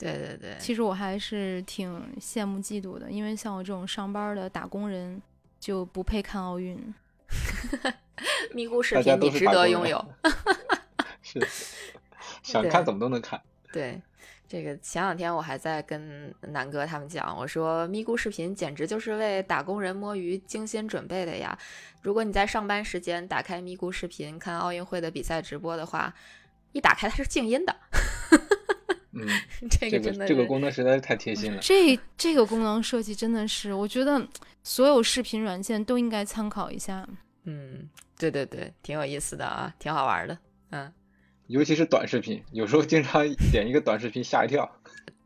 对，其实我还是挺羡慕嫉妒的，因为像我这种上班的打工人就不配看奥运。咪咕视频你值得拥有。是，想看怎么都能看。对，这个前两天我还在跟南哥他们讲，我说咪咕视频简直就是为打工人摸鱼精心准备的呀，如果你在上班时间打开咪咕视频看奥运会的比赛直播的话，一打开它是静音的。这个功能实在是太贴心了。这个功能设计真的是，我觉得所有视频软件都应该参考一下。对，挺有意思的啊，挺好玩的。尤其是短视频，有时候经常点一个短视频吓一跳。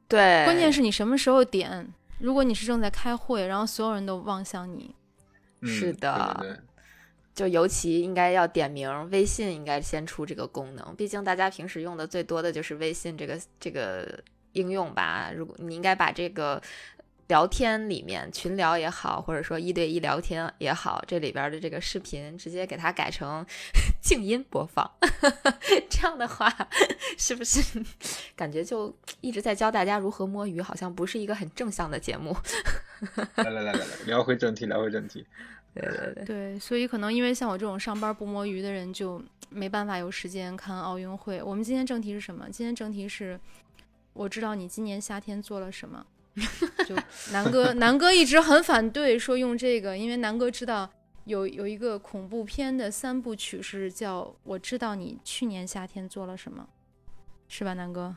对，关键是你什么时候点，如果你是正在开会，然后所有人都望向你。是的。对，就尤其应该要点名，微信应该先出这个功能，毕竟大家平时用的最多的就是微信这个应用吧。如果你应该把这个聊天里面，群聊也好，或者说一对一聊天也好，这里边的这个视频直接给它改成静音播放。这样的话是不是感觉就一直在教大家如何摸鱼，好像不是一个很正向的节目。来，聊回正题。对，所以可能因为像我这种上班不摸鱼的人就没办法有时间看奥运会。我们今天正题是什么？今天正题是我知道你今年夏天做了什么。就南哥一直很反对说用这个，因为南哥知道有一个恐怖片的三部曲是叫我知道你去年夏天做了什么，是吧南哥？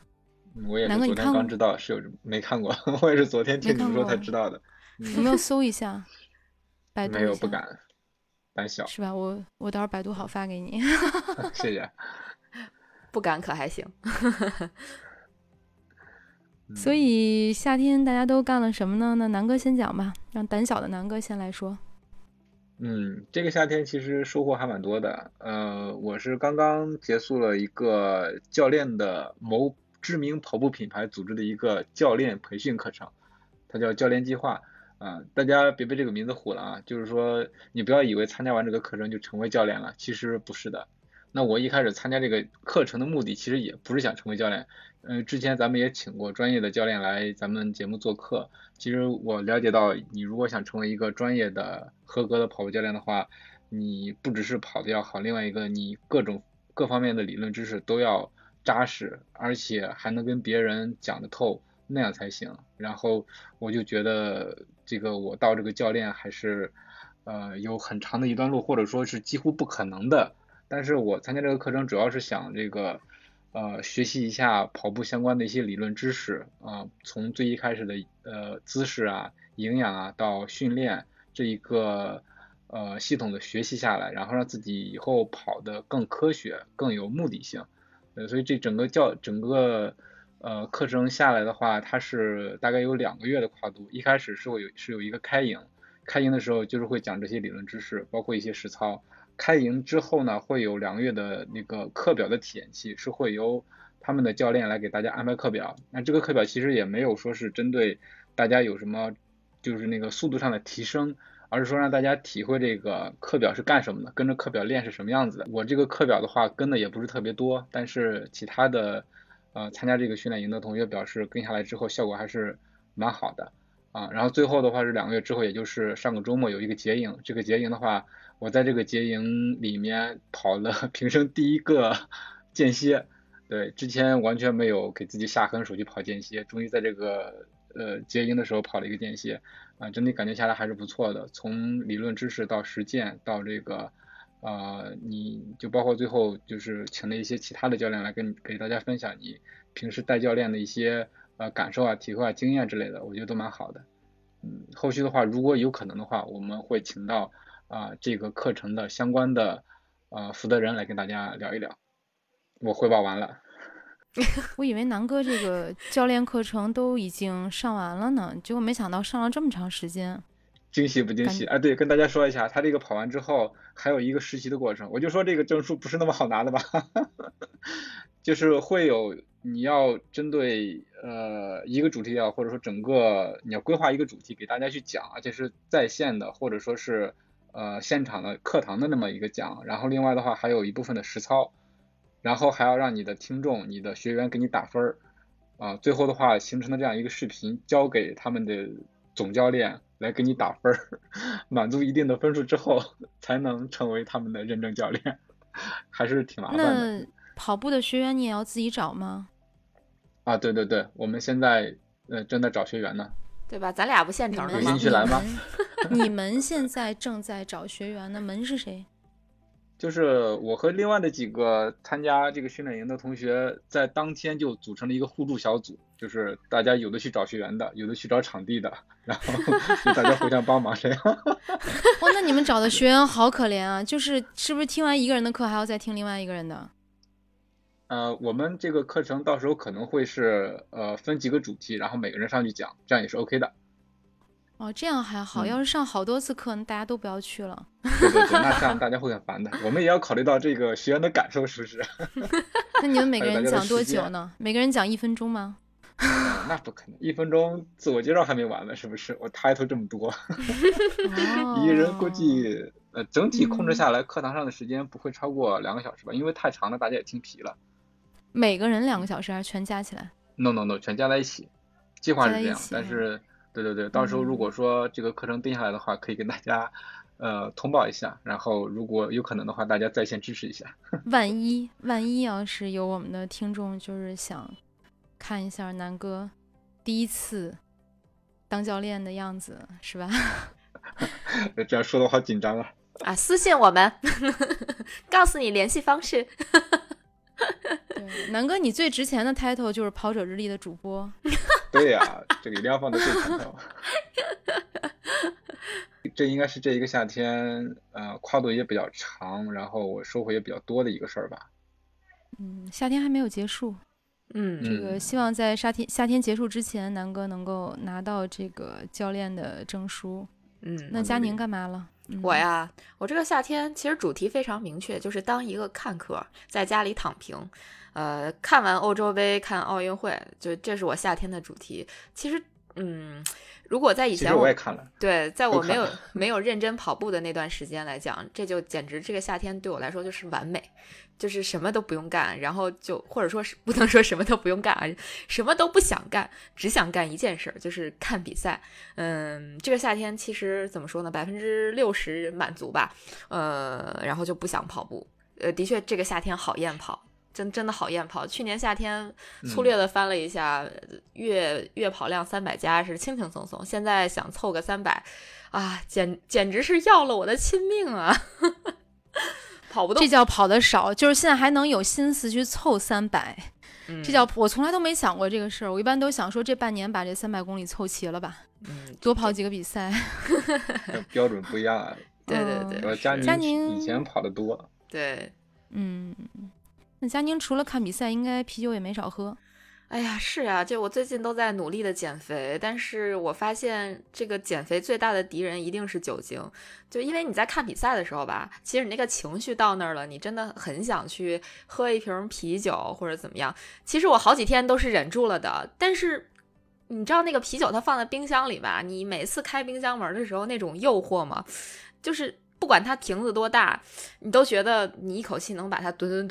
我也是昨天刚知道，是有没看过。我也是昨天听你们说才知道的。有没有搜一下？没有，不敢，胆小是吧？我到时候百度好发给你。谢谢。不敢可还行。所以夏天大家都干了什么呢？那南哥先讲吧，让胆小的南哥先来说。这个夏天其实收获还蛮多的。我是刚刚结束了一个教练的某知名跑步品牌组织的一个教练培训课程，它叫教练计划。大家别被这个名字唬了啊！就是说，你不要以为参加完这个课程就成为教练了，其实不是的。那我一开始参加这个课程的目的，其实也不是想成为教练。之前咱们也请过专业的教练来咱们节目做客。其实我了解到，你如果想成为一个专业的、合格的跑步教练的话，你不只是跑得要好，另外一个你各方面的理论知识都要扎实，而且还能跟别人讲得透，那样才行。然后我就觉得。我到这个教练还是有很长的一段路，或者说是几乎不可能的。但是我参加这个课程主要是想学习一下跑步相关的一些理论知识啊，从最一开始的姿势啊、营养啊到训练这一个系统的学习下来，然后让自己以后跑得更科学、更有目的性。所以这整个课程下来的话，它是大概有2个月的跨度。一开始是有一个开营的时候就是会讲这些理论知识，包括一些实操。开营之后呢，会有2个月的那个课表的体验期，是会由他们的教练来给大家安排课表。那这个课表其实也没有说是针对大家有什么就是那个速度上的提升，而是说让大家体会这个课表是干什么的，跟着课表练是什么样子的。我这个课表的话跟的也不是特别多，但是其他的参加这个训练营的同学表示跟下来之后效果还是蛮好的啊。然后最后的话是2个月之后，也就是上个周末有一个结营。这个结营的话，我在这个结营里面跑了平生第一个间歇。对，之前完全没有给自己下狠手去跑间歇，终于在这个结营的时候跑了一个间歇啊，整体感觉下来还是不错的。从理论知识到实践到这个。你就包括最后就是请了一些其他的教练来给大家分享你平时带教练的一些感受啊、体会啊、经验之类的，我觉得都蛮好的。后续的话，如果有可能的话，我们会请到这个课程的相关的负责人来跟大家聊一聊。我汇报完了。我以为南哥这个教练课程都已经上完了呢，结果没想到上了这么长时间。惊喜不惊喜？哎，对，跟大家说一下，他这个跑完之后还有一个实习的过程。我就说这个证书不是那么好拿的吧，就是会有你要针对一个主题啊，或者说整个你要规划一个主题给大家去讲，而且是在线的，或者说是现场的课堂的那么一个讲。然后另外的话还有一部分的实操，然后还要让你的听众、你的学员给你打分啊，最后的话形成的这样一个视频交给他们的总教练。来给你打分，满足一定的分数之后才能成为他们的认证教练，还是挺麻烦的。那跑步的学员你也要自己找吗？啊，对对对，我们现在正在找学员呢，对吧？咱俩不现成的吗？有兴趣来吗？你们现在正在找学员呢？门是谁？就是我和另外的几个参加这个训练营的同学，在当天就组成了一个互助小组，就是大家有的去找学员的，有的去找场地的，然后就大家互相帮忙这样。哦，那你们找的学员好可怜啊！就是是不是听完一个人的课还要再听另外一个人的？我们这个课程到时候可能会是分几个主题，然后每个人上去讲，这样也是 OK 的。哦，这样还好，要是上好多次课，大家都不要去了。对对对，那这样大家会很烦的。我们也要考虑到这个学员的感受，是不是？那你们每个人讲多久呢？每个人讲1分钟吗？那不可能，1分钟自我介绍还没完呢，是不是？我title这么多，一个人估计整体控制下来，课堂上的时间不会超过2个小时吧？因为太长了，大家也听疲了。每个人2个小时还是全加起来 ？No， 全加在一起。计划是这样，但是。对对对，到时候如果说这个课程定下来的话，可以跟大家通报一下，然后如果有可能的话，大家在线支持一下。万一要是有我们的听众就是想看一下南哥第一次当教练的样子，是吧？这样说的好紧张啊！啊，私信我们，告诉你联系方式。对，南哥，你最值钱的 title 就是跑者日历的主播。对呀，这个一定要放在最前头。这应该是这一个夏天跨度也比较长，然后我收获也比较多的一个事儿吧。嗯，夏天还没有结束。嗯，这个希望在夏天结束之前，南哥能够拿到这个教练的证书。嗯，那佳宁干嘛了？我呀，我这个夏天其实主题非常明确，就是当一个看客，在家里躺平。看完欧洲杯，看奥运会，就这是我夏天的主题。其实，如果在以前我也看了，对，在我没有认真跑步的那段时间来讲，这就简直这个夏天对我来说就是完美，就是什么都不用干，然后就或者说是不能说什么都不用干啊，什么都不想干，只想干一件事，就是看比赛。这个夏天其实怎么说呢，60%满足吧，然后就不想跑步。的确这个夏天好厌跑。真的好厌跑，去年夏天粗略的翻了一下，月跑量300+是轻轻松松，现在想凑个300，啊，简直是要了我的亲命啊！跑不动，这叫跑得少，就是现在还能有心思去凑300，这叫我从来都没想过这个事儿，我一般都想说这半年把这300公里凑齐了吧，多跑几个比赛。标准不一样啊！对对对，佳宁以前跑得多，对，那佳宁除了看比赛应该啤酒也没少喝。哎呀，是啊，就我最近都在努力的减肥，但是我发现这个减肥最大的敌人一定是酒精。就因为你在看比赛的时候吧，其实你那个情绪到那儿了，你真的很想去喝一瓶啤酒或者怎么样。其实我好几天都是忍住了的，但是你知道那个啤酒它放在冰箱里吧，你每次开冰箱门的时候那种诱惑嘛，就是不管它瓶子多大，你都觉得你一口气能把它吨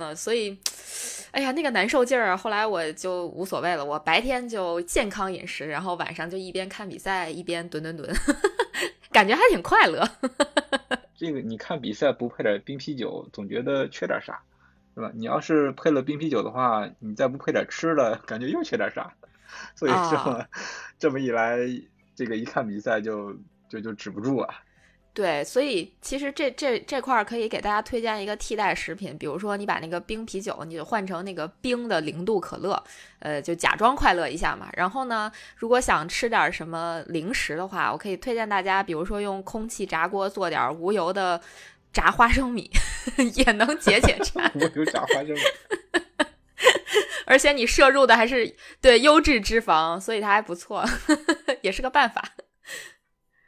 了，所以哎呀那个难受劲儿啊，后来我就无所谓了，我白天就健康饮食，然后晚上就一边看比赛一边吨感觉还挺快乐。这个你看比赛不配点冰啤酒总觉得缺点啥，是吧？你要是配了冰啤酒的话，你再不配点吃的感觉又缺点啥，所以这么一来，这个一看比赛就止不住啊。对，所以其实这块可以给大家推荐一个替代食品，比如说你把那个冰啤酒，你就换成那个冰的0度可乐，就假装快乐一下嘛。然后呢，如果想吃点什么零食的话，我可以推荐大家，比如说用空气炸锅做点无油的炸花生米，也能解馋。无油炸花生米。而且你摄入的还是对优质脂肪，所以它还不错，呵呵，也是个办法。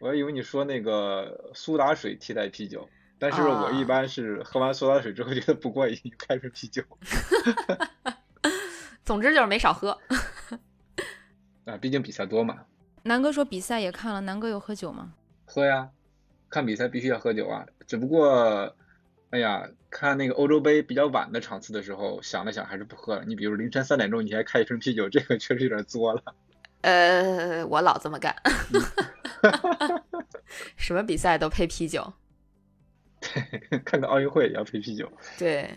我以为你说那个苏打水替代啤酒，但是我一般是喝完苏打水之后觉得不过瘾，就开始啤酒。总之就是没少喝。啊，毕竟比赛多嘛。南哥说比赛也看了，南哥有喝酒吗？喝呀，看比赛必须要喝酒啊。只不过，哎呀，看那个欧洲杯比较晚的场次的时候，想了想还是不喝了。你比如凌晨3点钟你还开一瓶啤酒，这个确实有点作了。我老这么干。什么比赛都配啤酒。对，看个奥运会也要配啤酒。对，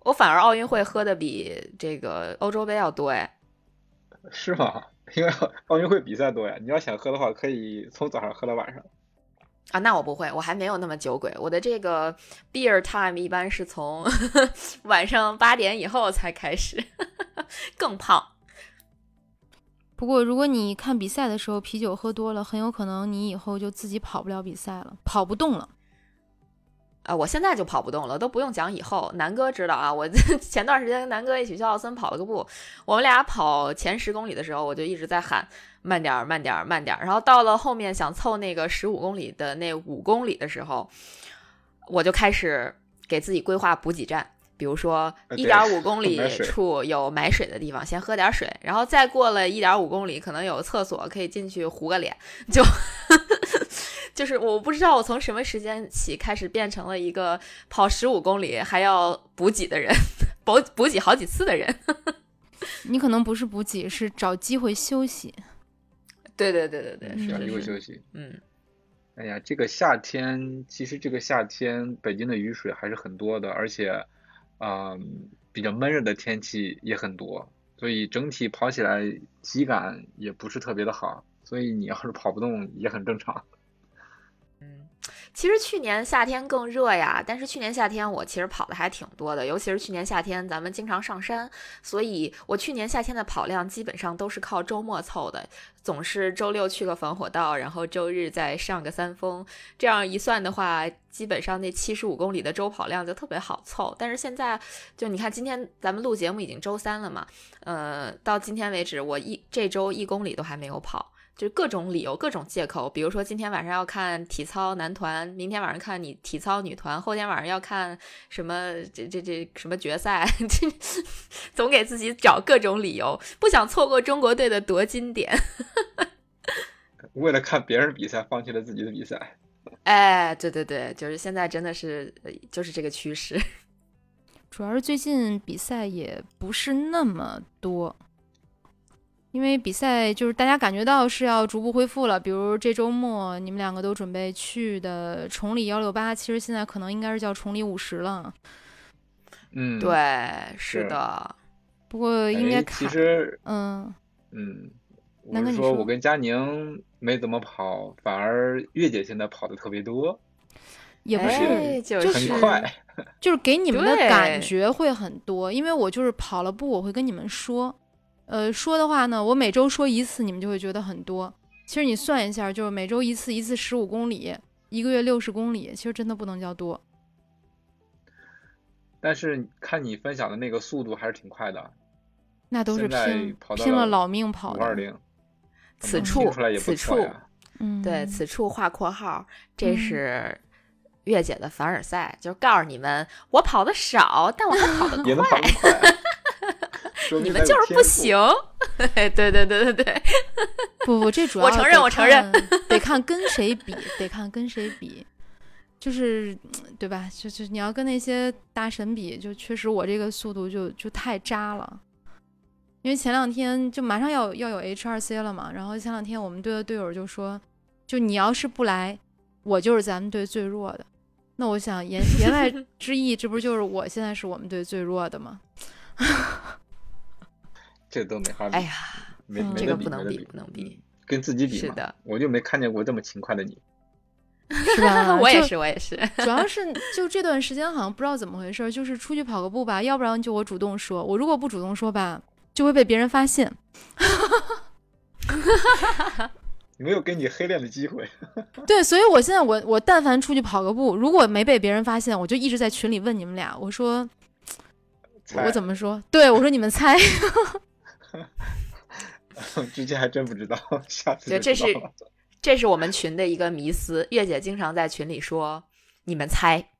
我反而奥运会喝的比这个欧洲杯要多哎。是吗？因为奥运会比赛多呀，你要想喝的话可以从早上喝到晚上。啊，那我不会，我还没有那么酒鬼。我的这个 beer time 一般是从晚上8点以后才开始，更胖。不过如果你看比赛的时候啤酒喝多了，很有可能你以后就自己跑不了比赛了，跑不动了。啊，我现在就跑不动了，都不用讲以后。南哥知道啊，我前段时间跟南哥一起去奥森跑了个步，我们俩跑前10公里的时候，我就一直在喊慢点慢点慢点，然后到了后面想凑那个15公里的那5公里的时候，我就开始给自己规划补给站，比如说 1.5 公里处有买水的地方，先喝点水，然后再过了 1.5 公里可能有厕所可以进去糊个脸，就就是我不知道我从什么时间起开始变成了一个跑15公里还要补给的人，补给好几次的人。你可能不是补给，是找机会休息。对对对对对，是找机会休息。嗯，哎呀，这个夏天，其实这个夏天北京的雨水还是很多的，而且比较闷热的天气也很多，所以整体跑起来体感也不是特别的好，所以你要是跑不动也很正常。其实去年夏天更热呀，但是去年夏天我其实跑的还挺多的，尤其是去年夏天咱们经常上山，所以我去年夏天的跑量基本上都是靠周末凑的，总是周6去个防火道，然后周日再上个3峰，这样一算的话基本上那75公里的周跑量就特别好凑。但是现在就你看今天咱们录节目已经周3了嘛，到今天为止我这周1公里都还没有跑，就各种理由各种借口，比如说今天晚上要看体操男团，明天晚上看你体操女团，后天晚上要看什么这什么决赛，总给自己找各种理由，不想错过中国队的夺金点。为了看别人比赛放弃了自己的比赛。哎，对对对，就是现在真的是就是这个趋势。主要是最近比赛也不是那么多。因为比赛就是大家感觉到是要逐步恢复了，比如这周末你们两个都准备去的崇礼168，其实现在可能应该是叫崇礼50了。嗯，对，是的。不过应该看，其实我是说我跟佳宁没怎么跑，反而月姐现在跑的特别多。也不是，就是很快，就是给你们的感觉会很多，因为我就是跑了步，我会跟你们说。说的话呢，我每周说一次，你们就会觉得很多。其实你算一下，就是每周一次，一次15公里，1个月60公里，其实真的不能叫多。但是看你分享的那个速度还是挺快的，那都是拼了老命跑的。520，此处，对，此处画括号，这是月姐的凡尔赛，就是告诉你们，我跑得少，但我还跑得快。你们就是不行。对对对对对，不，这主要我承认得看跟谁比，就是对吧，就是你要跟那些大神比，就确实我这个速度就太渣了。因为前两天就马上要有 HRC 了嘛，然后前两天我们队的队友就说，就你要是不来，我就是咱们队最弱的。那我想言外之意，这不就是我现在是我们队最弱的吗？这都没法比，哎呀，这个不能比，跟自己比嘛。是的，我就没看见过这么勤快的你，是吧？我也是，主要是就这段时间好像不知道怎么回事，就是出去跑个步吧，要不然就我主动说，我如果不主动说吧，就会被别人发现。没有给你黑练的机会。对，所以我现在我但凡出去跑个步，如果没被别人发现，我就一直在群里问你们俩，我说。我怎么说？对，我说你们猜。之前还真不知道，下次就知道了。这是我们群的一个迷思，月姐经常在群里说你们猜，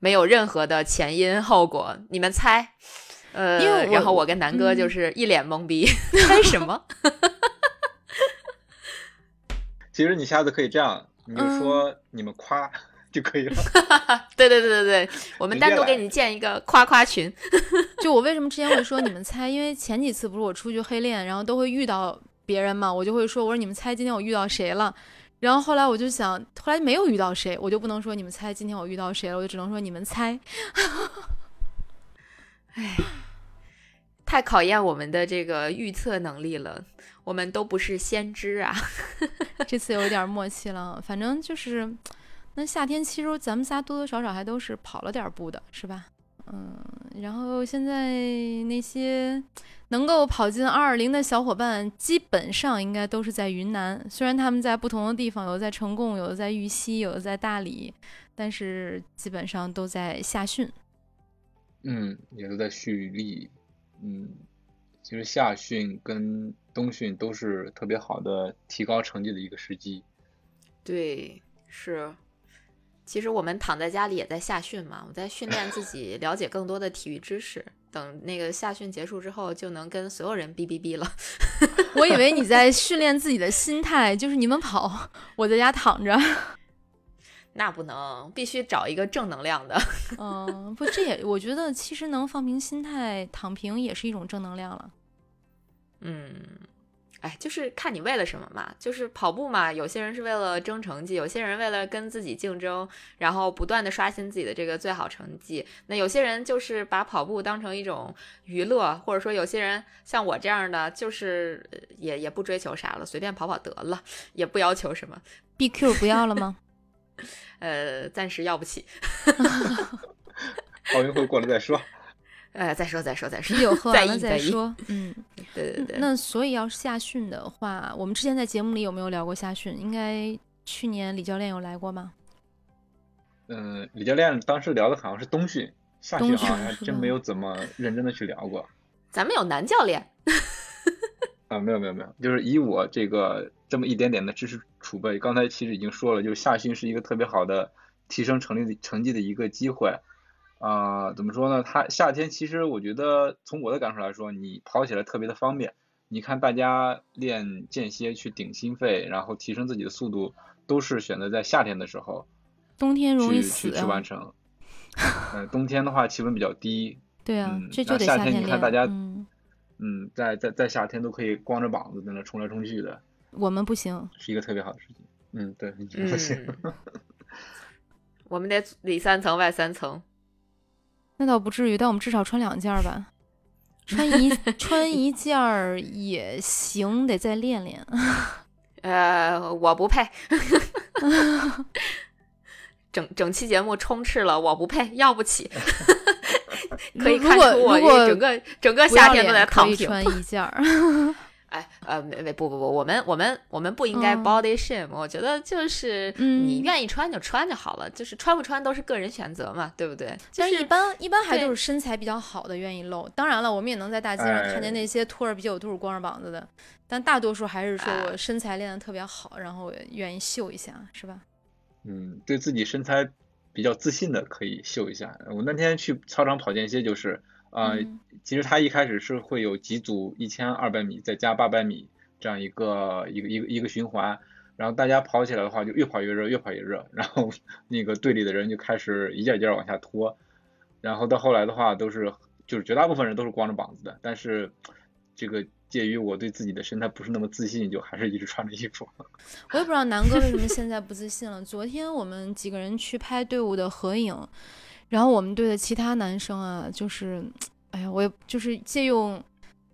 没有任何的前因后果，你们猜。然后我跟南哥就是一脸懵逼，猜什么？其实你下次可以这样，你就说你们夸就可以了。对对对对对，我们单独给你建一个夸夸群。就我为什么之前会说你们猜，因为前几次不是我出去黑练，然后都会遇到别人嘛，我就会说，我说你们猜今天我遇到谁了。然后后来我就想，后来没有遇到谁，我就不能说你们猜今天我遇到谁了，我就只能说你们猜。哎，太考验我们的这个预测能力了，我们都不是先知啊。这次有点默契了，反正就是。那夏天其实咱们仨多多少少还都是跑了点步的，是吧？然后现在那些能够跑进220的小伙伴，基本上应该都是在云南，虽然他们在不同的地方，有的在呈贡，有的在玉溪，有的在大理，但是基本上都在夏训。也都在蓄力。其实夏训跟冬训都是特别好的提高成绩的一个时机。对，是。其实我们躺在家里也在夏训嘛，我在训练自己，了解更多的体育知识。等那个夏训结束之后，就能跟所有人哔哔哔了。我以为你在训练自己的心态，就是你们跑，我在家躺着。那不能，必须找一个正能量的。不，这也我觉得其实能放平心态，躺平也是一种正能量了。就是看你为了什么嘛，就是跑步嘛，有些人是为了争成绩，有些人为了跟自己竞争，然后不断的刷新自己的这个最好成绩，那有些人就是把跑步当成一种娱乐，或者说有些人像我这样的，就是也不追求啥了，随便跑跑得了，也不要求什么。 BQ 不要了吗？暂时要不起。奥运会过了再说。再说，啤酒喝完了再说。对。那所以要是夏训的话，我们之前在节目里有没有聊过夏训？应该去年李教练有来过吗？李教练当时聊的好像是冬训，夏训好像还真没有怎么认真的去聊过。咱们有男教练。没有，就是以我这么一点点的知识储备，刚才其实已经说了，就是夏训是一个特别好的提升成绩的一个机会。怎么说呢，它夏天其实我觉得从我的感受来说，你跑起来特别的方便，你看大家练间歇去顶心肺，然后提升自己的速度，都是选择在夏天的时候。冬天容易死去完成。冬天的话气温比较低。对啊，这就得夏天你看大家在夏天都可以光着膀子在那冲来冲去的。我们不行，是一个特别好的事情。对，你不行。我们得里三层外三层。那倒不至于，但我们至少穿2件吧。穿一件也行，得再练练。我不配。整期节目充斥了我不配，要不起。可以看出我整个夏天都在躺平。可以穿1件。不，我们不应该 body shame，我觉得就是你愿意穿就穿就好了，就是穿不穿都是个人选择嘛，对不对？但是一般还都是身材比较好的愿意露，当然了，我们也能在大街上看见那些脱着啤酒肚、光着膀子的，但大多数还是说我身材练得特别好，然后愿意秀一下，是吧？对自己身材比较自信的可以秀一下。我那天去操场跑间歇就是。其实他一开始是会有几组1200米再加800米这样一个循环，然后大家跑起来的话就越跑越热，越跑越热，然后那个队里的人就开始一件一件往下拖，然后到后来的话都是就是绝大部分人都是光着膀子的，但是这个介于我对自己的身材不是那么自信，就还是一直穿着衣服。我也不知道南哥为什么现在不自信了。昨天我们几个人去拍队伍的合影。然后我们队的其他男生啊，就是，我也就是借用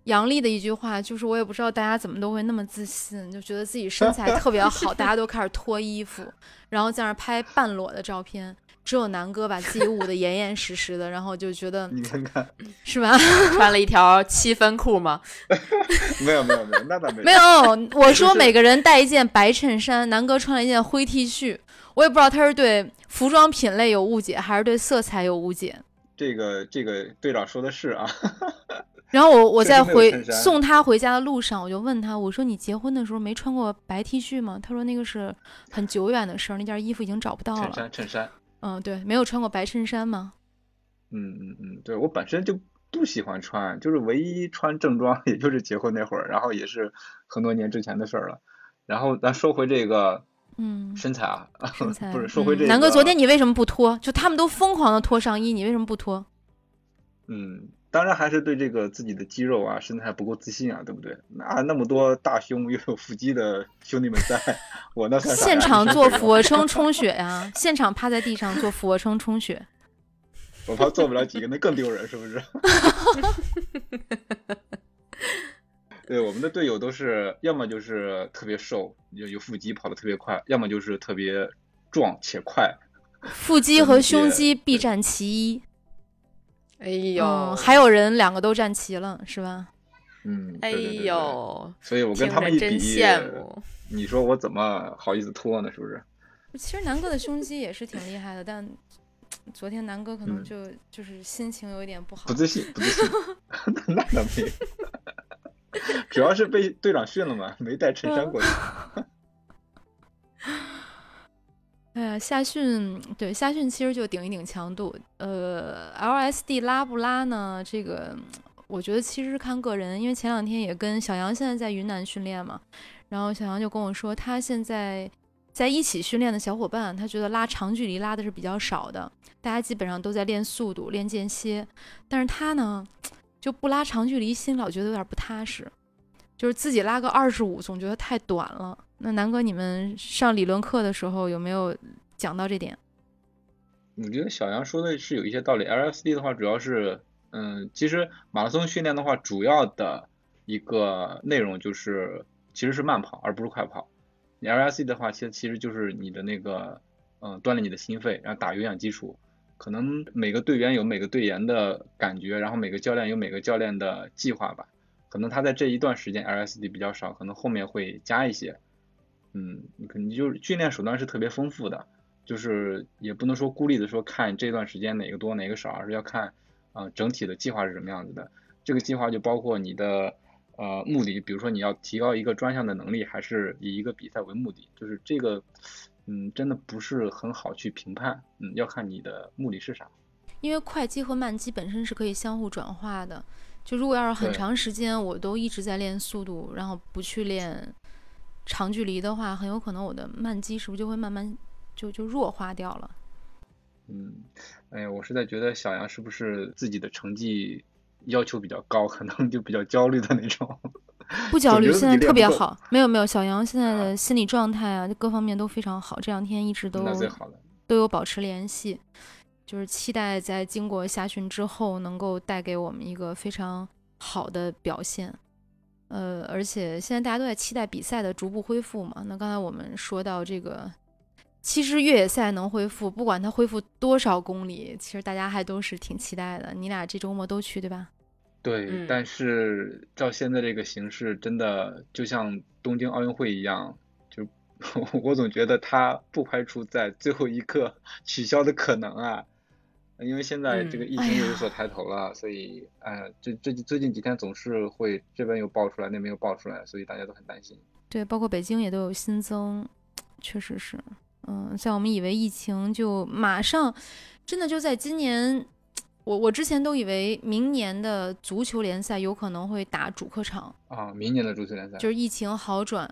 杨笠的一句话，就是我也不知道大家怎么都会那么自信，就觉得自己身材特别好，大家都开始脱衣服，然后在那拍半裸的照片，只有南哥把自己捂得严严实实的，然后就觉得你看看是吧？穿了一条7分裤吗？没有，那倒没有。没有，我说每个人带一件白衬衫，南哥穿了一件灰 T 恤。我也不知道他是对服装品类有误解还是对色彩有误解，这个队长说的是啊。然后我在送他回家的路上，我就问他，我说你结婚的时候没穿过白 T 恤吗？他说那个是很久远的事儿，那件衣服已经找不到了。衬衫。嗯，对，没有穿过白衬衫吗？对，我本身就不喜欢穿，就是唯一穿正装也就是结婚那会儿，然后也是很多年之前的事儿了。然后咱说回这个。身材啊，不是说回这个。南哥，昨天你为什么不脱？就他们都疯狂的脱上衣，你为什么不脱？当然还是对这个自己的肌肉啊、身材不够自信啊，对不对？那么多大胸又有腹肌的兄弟们在，我那算啥？现场做俯卧撑充血啊，现场趴在地上做俯卧撑充血。我怕做不了几个，那更丢人，是不是？对，我们的队友都是要么就是特别瘦，有腹肌跑得特别快，要么就是特别壮且快。腹肌和胸肌必占其一。哎呦，还有人两个都占齐了，是吧？对，哎呦，所以我跟他们一比，你说我怎么好意思脱呢？是不是？其实南哥的胸肌也是挺厉害的，但昨天南哥可能就是心情有一点不好，不自信，那倒没有。主要是被队长训了嘛，没带衬衫过去。哎呀，夏训其实就顶一顶强度。LSD 拉不拉呢？这个我觉得其实是看个人，因为前两天也跟小杨现在在云南训练嘛，然后小杨就跟我说，他现在在一起训练的小伙伴，他觉得拉长距离拉的是比较少的，大家基本上都在练速度、练间歇，但是他呢？就不拉长距离，心老觉得有点不踏实，就是自己拉个25，总觉得太短了。那南哥，你们上理论课的时候有没有讲到这点？我觉得小杨说的是有一些道理。LSD 的话，主要是，其实马拉松训练的话，主要的一个内容就是其实是慢跑，而不是快跑。你 LSD 的话，其实就是你的那个，锻炼你的心肺，然后打有氧基础。可能每个队员有每个队员的感觉，然后每个教练有每个教练的计划吧。可能他在这一段时间 LSD 比较少，可能后面会加一些。可能就是训练手段是特别丰富的，就是也不能说孤立的说看这段时间哪个多哪个少，而是要看整体的计划是什么样子的。这个计划就包括你的目的，比如说你要提高一个专项的能力，还是以一个比赛为目的，就是这个。真的不是很好去评判，要看你的目的是啥。因为快肌和慢肌本身是可以相互转化的，就如果要是很长时间我都一直在练速度，然后不去练长距离的话，很有可能我的慢肌是不是就会慢慢就弱化掉了？哎，我是在觉得小杨是不是自己的成绩要求比较高，可能就比较焦虑的那种。不焦虑，现在特别好。没有，小杨现在的心理状态啊，各方面都非常好。这两天一直都有保持联系，就是期待在经过夏训之后能够带给我们一个非常好的表现。而且现在大家都在期待比赛的逐步恢复嘛。那刚才我们说到这个，其实越野赛能恢复，不管它恢复多少公里，其实大家还都是挺期待的。你俩这周末都去对吧？对，但是照现在这个形势，真的就像东京奥运会一样，就我总觉得它不排除在最后一刻取消的可能啊，因为现在这个疫情又有所抬头了，所以最近几天总是会这边又爆出来，那边又爆出来，所以大家都很担心。对，包括北京也都有新增，确实是，像我们以为疫情就马上，真的就在今年。我之前都以为明年的足球联赛有可能会打主客场啊，明年的足球联赛就是疫情好转，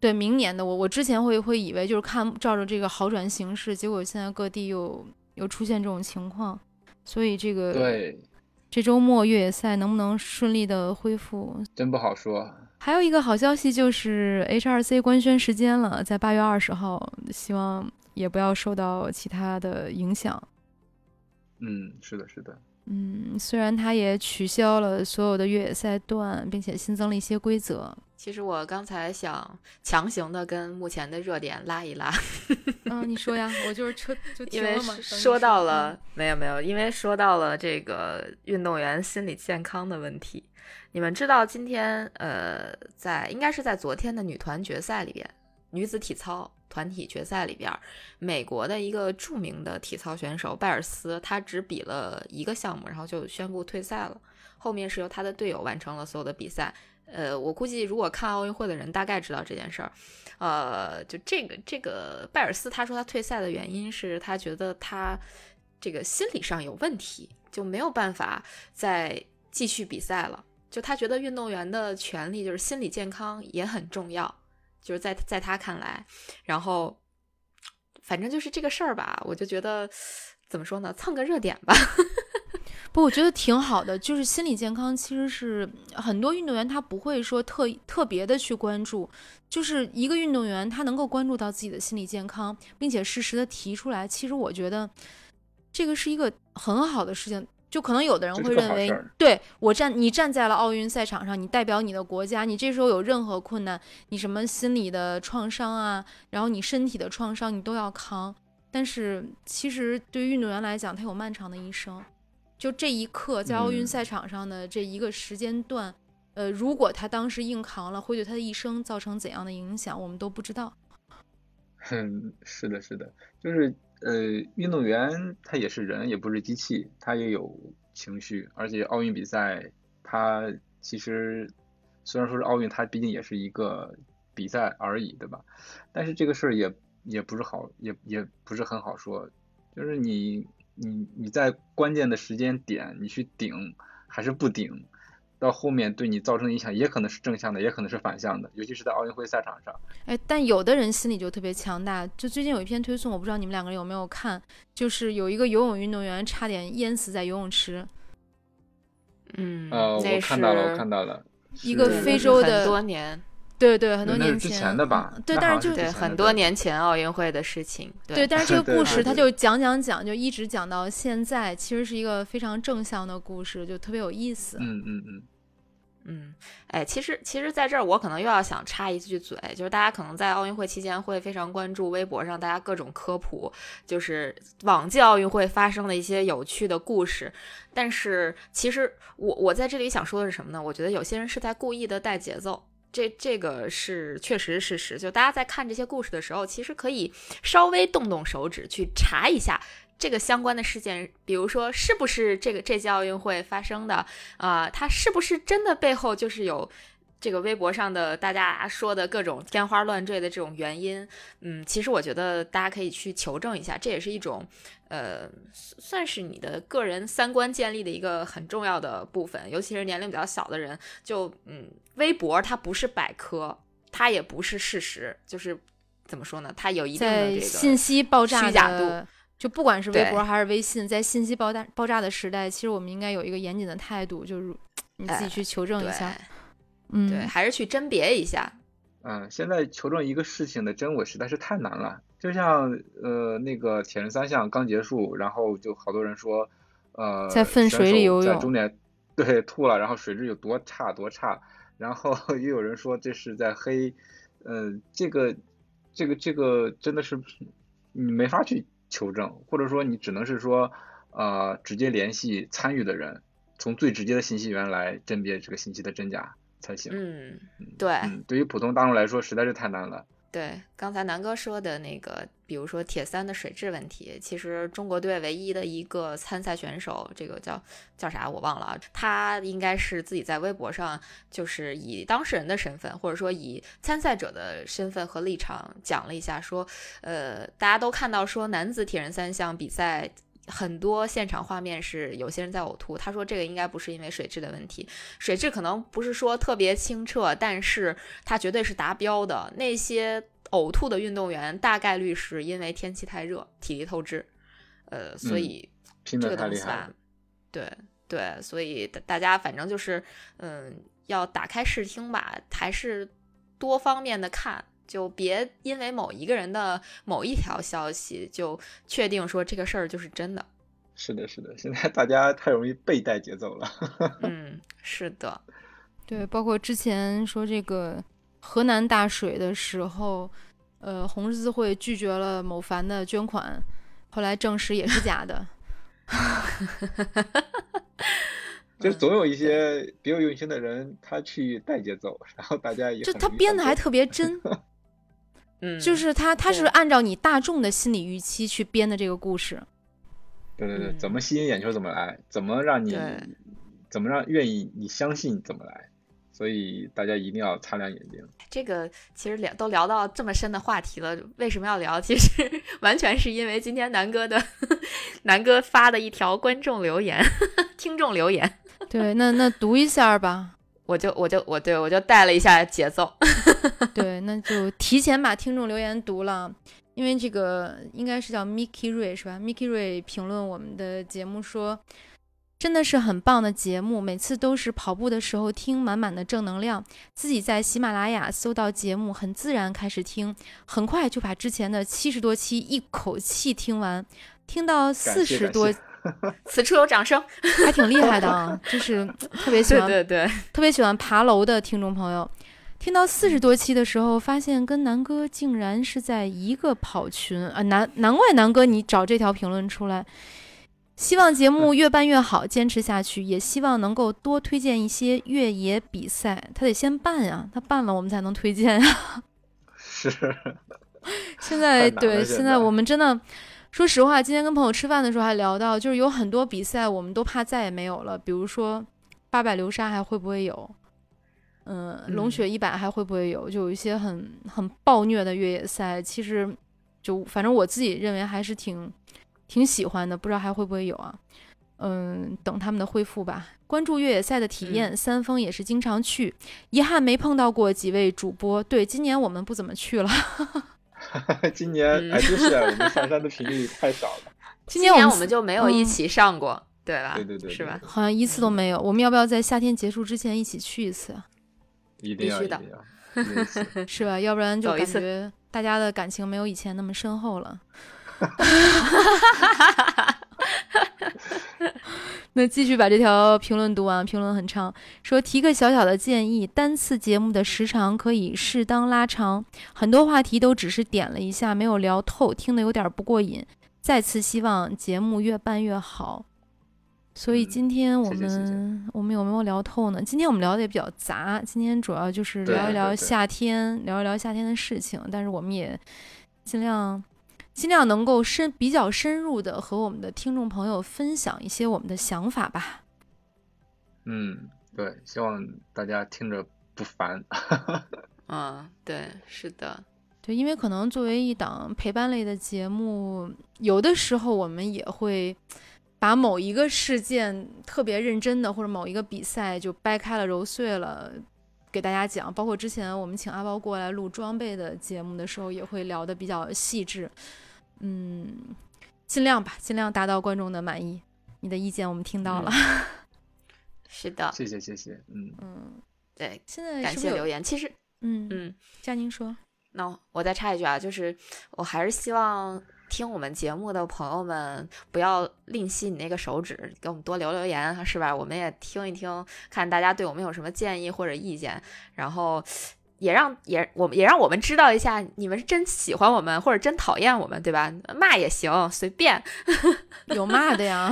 对，明年的我之前会以为就是照着这个好转形势，结果现在各地又出现这种情况，所以这个对这周末越野赛能不能顺利的恢复真不好说。还有一个好消息就是 HRC 官宣时间了，在8月20号，希望也不要受到其他的影响。是的。虽然它也取消了所有的越野赛段，并且新增了一些规则。其实我刚才想强行的跟目前的热点拉一拉。你说呀，我就是就停了嘛。因为说到了，没有，因为说到了这个运动员心理健康的问题。你们知道今天应该是在昨天的女团决赛里边，女子体操团体决赛里边，美国的一个著名的体操选手拜尔斯，他只比了一个项目然后就宣布退赛了，后面是由他的队友完成了所有的比赛。我估计如果看奥运会的人大概知道这件事儿。就这个拜尔斯他说他退赛的原因是他觉得他这个心理上有问题，就没有办法再继续比赛了，就他觉得运动员的权利就是心理健康也很重要，就是在他看来。然后反正就是这个事儿吧，我就觉得怎么说呢，蹭个热点吧。不，我觉得挺好的，就是心理健康其实是很多运动员他不会说特别的去关注，就是一个运动员他能够关注到自己的心理健康并且适时的提出来，其实我觉得这个是一个很好的事情。就可能有的人会认为，对，你站在了奥运赛场上，你代表你的国家，你这时候有任何困难，你什么心理的创伤啊，然后你身体的创伤你都要扛。但是其实对于运动员来讲，他有漫长的一生，就这一刻在奥运赛场上的这一个时间段，如果他当时硬扛了，会对他的一生造成怎样的影响，我们都不知道。是的，是的，就是运动员他也是人，也不是机器，他也有情绪。而且奥运比赛他其实虽然说是奥运，他毕竟也是一个比赛而已，对吧？但是这个事儿也不是好，也不是很好说，就是你在关键的时间点你去顶还是不顶，到后面对你造成的影响也可能是正向的，也可能是反向的，尤其是在奥运会赛场上。哎，但有的人心里就特别强大。就最近有一篇推送，我不知道你们两个人有没有看，就是有一个游泳运动员差点淹死在游泳池。我看到了，一个非洲的，很多年，对，很多年前，那是之前的吧？对，但是就是很多年前奥运会的事情。对，但是这个故事他就讲，就一直讲到现在，其实是一个非常正向的故事，就特别有意思。哎，其实在这儿我可能又要想插一句嘴，就是大家可能在奥运会期间会非常关注微博上大家各种科普，就是往届奥运会发生的一些有趣的故事。但是其实我在这里想说的是什么呢？我觉得有些人是在故意的带节奏。这个是确实事实，就大家在看这些故事的时候，其实可以稍微动手指去查一下这个相关的事件，比如说是不是这届奥运会发生的它是不是真的背后就是有这个微博上的大家说的各种天花乱坠的这种原因。其实我觉得大家可以去求证一下，这也是一种算是你的个人三观建立的一个很重要的部分，尤其是年龄比较小的人，就微博它不是百科，它也不是事实，就是怎么说呢，它有一定的这个信息爆炸的虚假度。就不管是微博还是微信，在信息爆炸的时代，其实我们应该有一个严谨的态度，就是你自己去求证一下。对，还是去甄别一下。现在求证一个事情的真伪实在是太难了。就像那个铁人三项刚结束，然后就好多人说，在粪水里游泳，在终点对吐了，然后水质有多差，然后也有人说这是在黑，这个真的是你没法去求证，或者说你只能是说，直接联系参与的人，从最直接的信息源来甄别这个信息的真假。才行。对于普通大众来说实在是太难了。对，刚才南哥说的那个，比如说铁三的水质问题，其实中国队唯一的一个参赛选手，这个叫啥我忘了，他应该是自己在微博上就是以当事人的身份，或者说以参赛者的身份和立场讲了一下，说大家都看到说男子铁人三项比赛很多现场画面是有些人在呕吐，他说这个应该不是因为水质的问题，水质可能不是说特别清澈，但是它绝对是达标的。那些呕吐的运动员大概率是因为天气太热，体力透支，所以这个东西吧，对，所以大家反正就是要打开视听吧，还是多方面的看。就别因为某一个人的某一条消息就确定说这个事儿就是真的。是的，现在大家太容易被带节奏了。是的，对，包括之前说这个河南大水的时候，红十字会拒绝了某凡的捐款，后来证实也是假的。就总有一些别有用心的人，他去带节奏，然后大家也就他编的还特别真。嗯，就是他是按照你大众的心理预期去编的这个故事。对对对，怎么吸引眼球怎么来，怎么让愿意你相信怎么来，所以大家一定要擦亮眼睛。这个其实都聊到这么深的话题了，为什么要聊？其实完全是因为今天南哥发的一条观众留言、听众留言。对，那读一下吧。我就带了一下节奏。对，那就提前把听众留言读了，因为这个应该是叫 Mickey Ray 是吧？ Mickey Ray 评论我们的节目说，真的是很棒的节目，每次都是跑步的时候听，满满的正能量。自己在喜马拉雅搜到节目，很自然开始听，很快就把之前的70多期一口气听完，听到40多，此处有掌声，还挺厉害的啊！就是特别喜欢，对对对，特别喜欢爬楼的听众朋友，听到40多期的时候，发现跟南哥竟然是在一个跑群啊！难怪南哥你找这条评论出来。希望节目越办越好，坚持下去，也希望能够多推荐一些越野比赛。他得先办呀，他办了我们才能推荐呀。是。现在我们真的说实话，今天跟朋友吃饭的时候还聊到，就是有很多比赛我们都怕再也没有了，比如说800流沙还会不会有，龙雪100还会不会有，就有一些很暴虐的越野赛，其实就反正我自己认为还是挺喜欢的，不知道还会不会有啊？等他们的恢复吧。关注越野赛的体验，三峰也是经常去，遗憾没碰到过几位主播。对，今年我们不怎么去了。今年哎，就是我们上山的频率太少了。今年我们就没有一起上过，对吧？对对对，是吧？好像一次都没有。我们要不要在夏天结束之前一起去一次？必须的，是吧？要不然就感觉大家的感情没有以前那么深厚了。那继续把这条评论读完，评论很长，说提个小小的建议，单次节目的时长可以适当拉长，很多话题都只是点了一下，没有聊透，听得有点不过瘾，再次希望节目越办越好。所以今天我们有没有聊透呢？今天我们聊的也比较杂，今天主要就是聊一聊夏天，聊一聊夏天的事情，但是我们也尽量能够比较深入的和我们的听众朋友分享一些我们的想法吧。嗯，对，希望大家听着不烦。嗯，对，是的，对，因为可能作为一档陪伴类的节目，有的时候我们也会把某一个事件特别认真的，或者某一个比赛就掰开了揉碎了给大家讲，包括之前我们请阿包过来录装备的节目的时候，也会聊得比较细致。嗯，尽量吧，尽量达到观众的满意。你的意见我们听到了。是的，谢谢。嗯，对，现在感谢留言。其实，佳宁说，那我再插一句啊，就是我还是希望听我们节目的朋友们不要吝惜你那个手指，给我们多留言，是吧？我们也听一听，看大家对我们有什么建议或者意见，然后也让我们知道一下你们是真喜欢我们或者真讨厌我们，对吧？骂也行，随便。有骂的呀。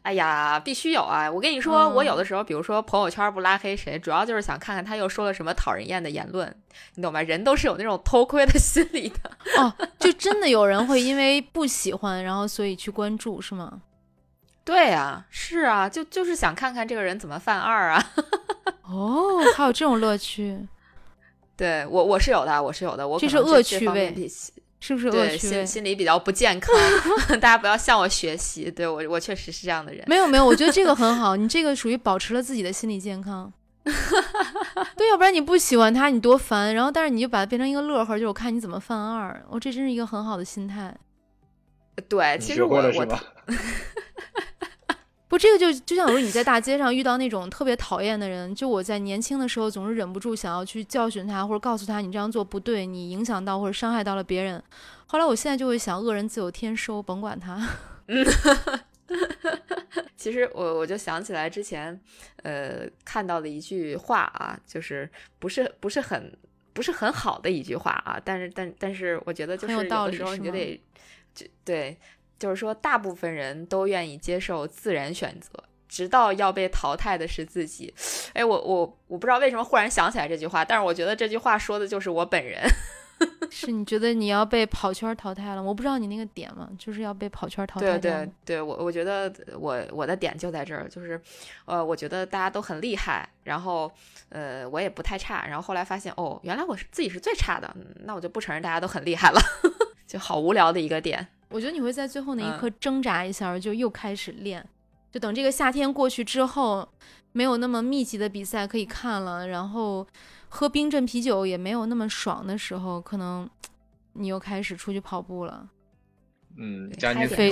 哎呀必须有啊。我跟你说，我有的时候比如说朋友圈不拉黑谁，主要就是想看看他又说了什么讨人厌的言论，你懂吗？人都是有那种偷窥的心理的。哦，就真的有人会因为不喜欢然后所以去关注，是吗？对啊，是啊，就是想看看这个人怎么犯二啊。哦，还有这种乐趣。对，我是有的，我这是恶趣味，是不是恶趣味？对，心理比较不健康。大家不要向我学习。对，我确实是这样的人。没有，我觉得这个很好。你这个属于保持了自己的心理健康。对，要不然你不喜欢他你多烦，然后但是你就把它变成一个乐呵，就是我看你怎么犯二。哦，这真是一个很好的心态。对，其实我不，这个就像如你在大街上遇到那种特别讨厌的人，就我在年轻的时候总是忍不住想要去教训他，或者告诉他你这样做不对，你影响到或者伤害到了别人。后来我现在就会想，恶人自有天收，甭管他。其实我就想起来之前看到的一句话啊，就是不是很好的一句话啊，但是我觉得就是有的时候你就得就对。就是说大部分人都愿意接受自然选择，直到要被淘汰的是自己。哎，我不知道为什么忽然想起来这句话，但是我觉得这句话说的就是我本人。是你觉得你要被跑圈淘汰了？我不知道你那个点嘛，就是要被跑圈淘汰。对，我觉得我的点就在这儿，就是我觉得大家都很厉害，然后我也不太差，然后后来发现哦，原来我自己是最差的，那我就不承认大家都很厉害了，就好无聊的一个点。我觉得你会在最后那一刻挣扎一下，就又开始练，就等这个夏天过去之后，没有那么密集的比赛可以看了，然后喝冰镇啤酒也没有那么爽的时候，可能你又开始出去跑步了。嗯，加点肥，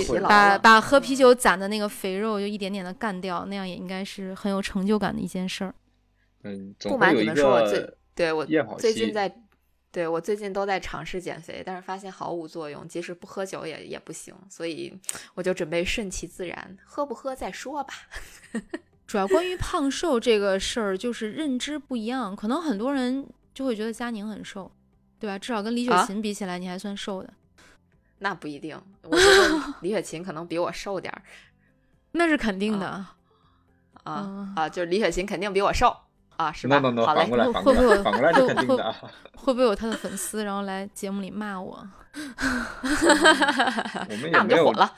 把喝啤酒攒的那个肥肉就一点点的干掉，那样也应该是很有成就感的一件事儿。嗯，不瞒你们说，我最近都在尝试减肥，但是发现毫无作用，即使不喝酒也不行，所以我就准备顺其自然，喝不喝再说吧。主要关于胖瘦这个事儿，就是认知不一样，可能很多人就会觉得佳宁很瘦，对吧？至少跟李雪琴比起来，你还算瘦的。那不一定，我觉得李雪琴可能比我瘦点儿。那是肯定的就是李雪琴肯定比我瘦。啊，是吧？ No, 好嘞，反过来就肯定的啊。会不会有他的粉丝然后来节目里骂我？我们也没有了。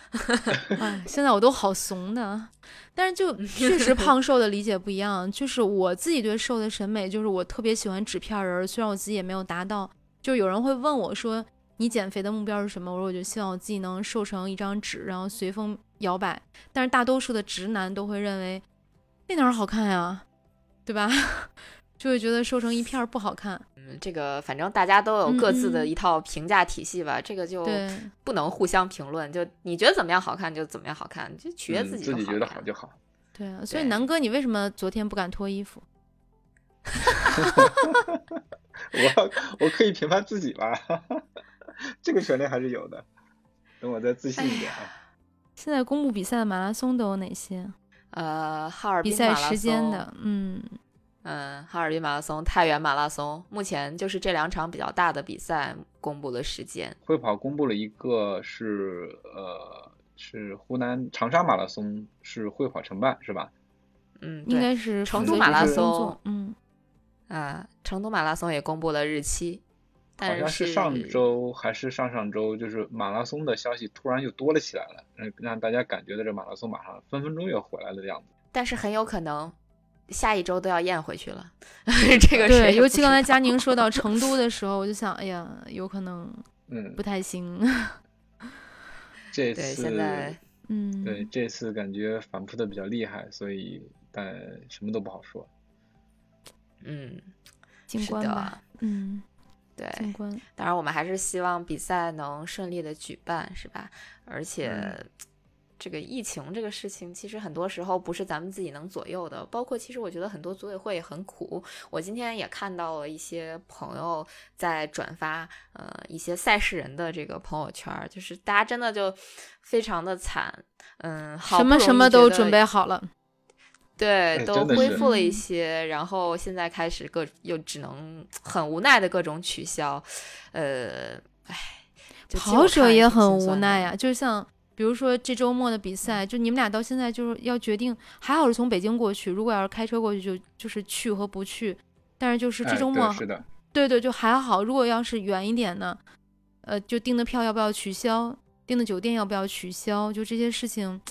哎，现在我都好怂的，但是就确实胖瘦的理解不一样。就是我自己对瘦的审美，就是我特别喜欢纸片人，虽然我自己也没有达到。就有人会问我说：“你减肥的目标是什么？”我说：“我就希望我自己能瘦成一张纸，然后随风摇摆。”但是大多数的直男都会认为那哪儿好看呀？对吧？就会觉得瘦成一片不好看。这个反正大家都有各自的一套评价体系吧，这个就不能互相评论，就你觉得怎么样好看就怎么样好看，就取悦自己就好了，自己觉得好就好。对啊，所以南哥，你为什么昨天不敢脱衣服？我可以评判自己吧，这个权利还是有的。等我再自信一点。现在公布比赛的马拉松都有哪些？哈尔滨马拉松，比赛时间的，哈尔滨马拉松、太原马拉松，目前就是这两场比较大的比赛公布了时间。会跑公布了一个是湖南长沙马拉松，是会跑承办是吧？嗯，应该是成都马拉松，成都马拉松也公布了日期，但是好像是上周还是上上周，就是马拉松的消息突然又多了起来了，让大家感觉到这马拉松马上分分钟要回来的样子。但是很有可能下一周都要咽回去了。这个对，尤其刚才佳宁说到成都的时候，我就想，哎呀，有可能不太行。这次现在对，这次感觉反扑的比较厉害，所以但什么都不好说。静观吧。对，当然我们还是希望比赛能顺利的举办，是吧？而且这个疫情这个事情，其实很多时候不是咱们自己能左右的，包括其实我觉得很多组委会也很苦。我今天也看到了一些朋友在转发一些赛事人的这个朋友圈，就是大家真的就非常的惨，什么都准备好了。对，都恢复了一些，然后现在开始又只能很无奈的各种取消，跑者也很无奈呀。就像比如说这周末的比赛，就你们俩到现在就是要决定，还好是从北京过去，如果要是开车过去就是去和不去，但是就是这周末，对，就还好。如果要是远一点呢，就订的票要不要取消，订的酒店要不要取消，就这些事情。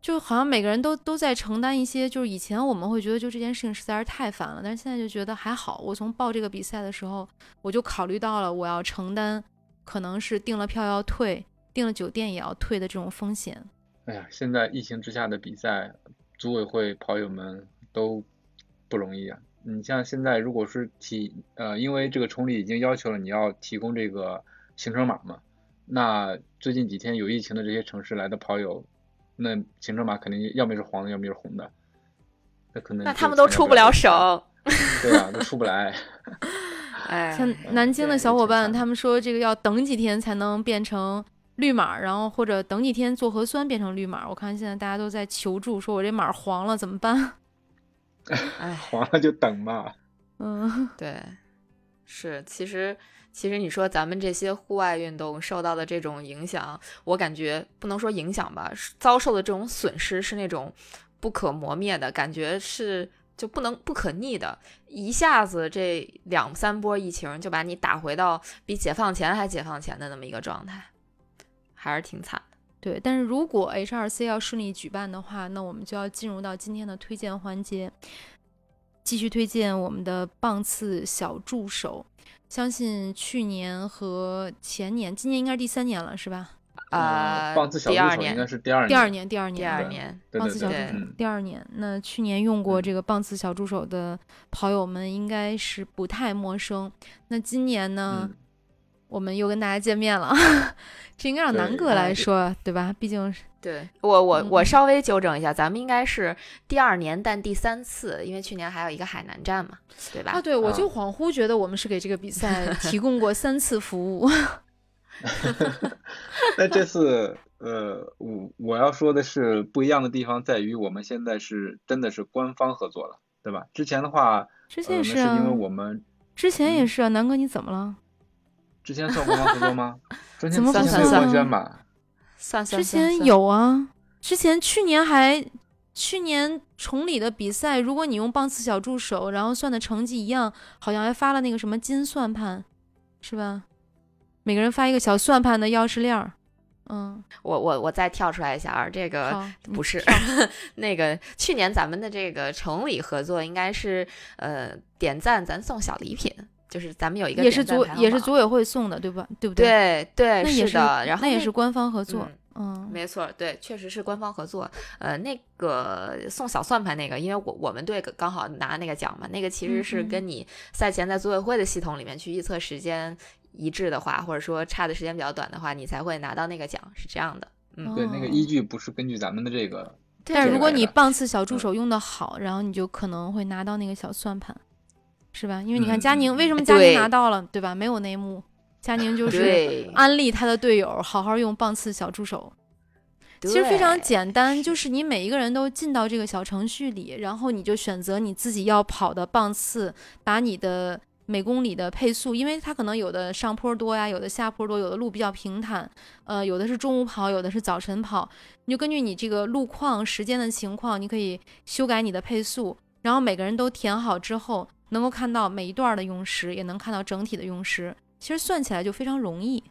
就好像每个人都在承担一些，就是以前我们会觉得就这件事情实在是太烦了，但是现在就觉得还好。我从报这个比赛的时候，我就考虑到了我要承担可能是订了票要退，订了酒店也要退的这种风险。哎呀，现在疫情之下的比赛，组委会跑友们都不容易啊。你像现在如果是因为这个崇礼已经要求了你要提供这个行程码嘛，那最近几天有疫情的这些城市来的跑友，那行程码肯定要么是黄的，要么是红的，那他们都出不了手。对啊，都出不来。哎，像南京的小伙伴，他们说这个要等几天才能变成绿码，然后或者等几天做核酸变成绿码。我看现在大家都在求助，说我这码黄了怎么办？哎，黄了就等嘛。对，是其实你说咱们这些户外运动受到的这种影响，我感觉不能说影响吧，遭受的这种损失是那种不可磨灭的，感觉是就不可逆的，一下子这两三波疫情就把你打回到比解放前还解放前的那么一个状态，还是挺惨的。对，但是如果 HRC 要顺利举办的话，那我们就要进入到今天的推荐环节，继续推荐我们的棒次小助手。相信去年和前年，今年应该是第三年了是吧？棒次小助手应该是第二年，棒次小助手第二年。那去年用过这个棒次小助手的跑友们应该是不太陌生。那今年呢，我们又跟大家见面了，这应该让南哥来说， 对吧？毕竟是对我稍微纠正一下，咱们应该是第二年但第三次，因为去年还有一个海南站嘛，对吧？啊，对，我就恍惚觉得我们是给这个比赛提供过三次服务。那这次我要说的是不一样的地方在于，我们现在是真的是官方合作了，对吧？之前的话，之前也是因为我们之前也是啊，南哥你怎么了？之前算官方合作吗？怎么官宣吧？之前有啊，之前去年崇礼的比赛，如果你用棒次小助手，然后算的成绩一样，好像还发了那个什么金算盘，是吧？每个人发一个小算盘的钥匙链。嗯，我再跳出来一下啊，这个不是那个去年咱们的这个崇礼合作应该是点赞咱送小礼品。就是咱们有一个也是组委会送的，对吧？对不对？对对，是的。然后那也是官方合作，嗯，没错，对，确实是官方合作。那个送小算盘那个，因为我们队刚好拿那个奖嘛，那个其实是跟你赛前在组委会的系统里面去预测时间一致的话，或者说差的时间比较短的话，你才会拿到那个奖，是这样的。嗯，对，那个依据不是根据咱们的这个。但是如果你棒次小助手用的好，然后你就可能会拿到那个小算盘。是吧？因为你看佳宁，为什么佳宁拿到了， 对吧？没有内幕，佳宁就是安利他的队友好好用棒次小助手。其实非常简单，就是你每一个人都进到这个小程序里，然后你就选择你自己要跑的棒次，把你的每公里的配速，因为它可能有的上坡多呀，有的下坡多，有的路比较平坦，有的是中午跑，有的是早晨跑，你就根据你这个路况时间的情况，你可以修改你的配速，然后每个人都填好之后，能够看到每一段的用时，也能看到整体的用时，其实算起来就非常容易。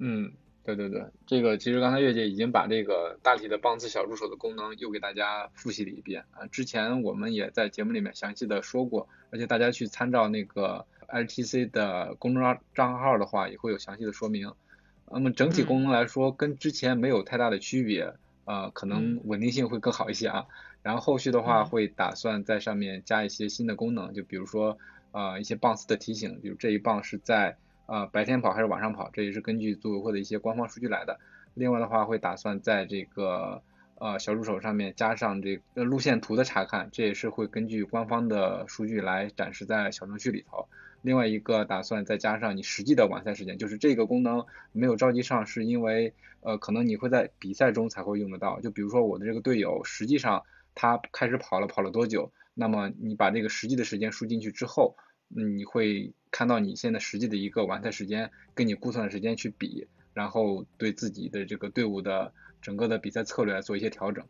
嗯，对对对，这个其实刚才月姐已经把这个大体的棒次小助手的功能又给大家复习了一遍啊。之前我们也在节目里面详细的说过，而且大家去参照那个 ITC 的公众账号的话，也会有详细的说明。那么整体功能来说，跟之前没有太大的区别，可能稳定性会更好一些啊。然后后续的话会打算在上面加一些新的功能，就比如说一些棒次的提醒，比如这一棒是在白天跑还是晚上跑，这也是根据组委会的一些官方数据来的。另外的话会打算在这个小助手上面加上这个路线图的查看，这也是会根据官方的数据来展示在小程序里头。另外一个打算再加上你实际的完赛时间，就是这个功能没有着急上，是因为可能你会在比赛中才会用得到，就比如说我的这个队友实际上他开始跑了多久，那么你把这个实际的时间输进去之后，你会看到你现在实际的一个完赛时间跟你估算的时间去比，然后对自己的这个队伍的整个的比赛策略来做一些调整。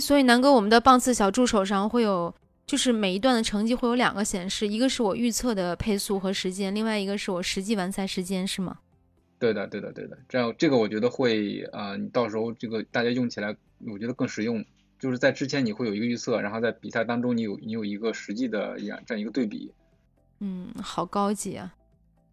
所以南哥，我们的棒次小助手上会有，就是每一段的成绩会有两个显示，一个是我预测的配速和时间，另外一个是我实际完赛时间，是吗？对的对的对的，这样这个我觉得会你到时候这个大家用起来我觉得更实用，就是在之前你会有一个预测，然后在比赛当中你有一个实际的这样一个对比。嗯，好高级啊。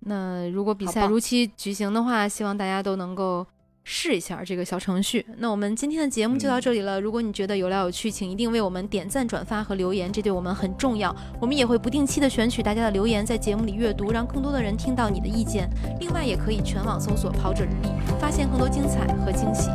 那如果比赛如期举行的话，希望大家都能够试一下这个小程序。那我们今天的节目就到这里了，如果你觉得有料有趣，请一定为我们点赞转发和留言，这对我们很重要。我们也会不定期的选取大家的留言在节目里阅读，让更多的人听到你的意见。另外也可以全网搜索跑者日历，发现更多精彩和惊喜。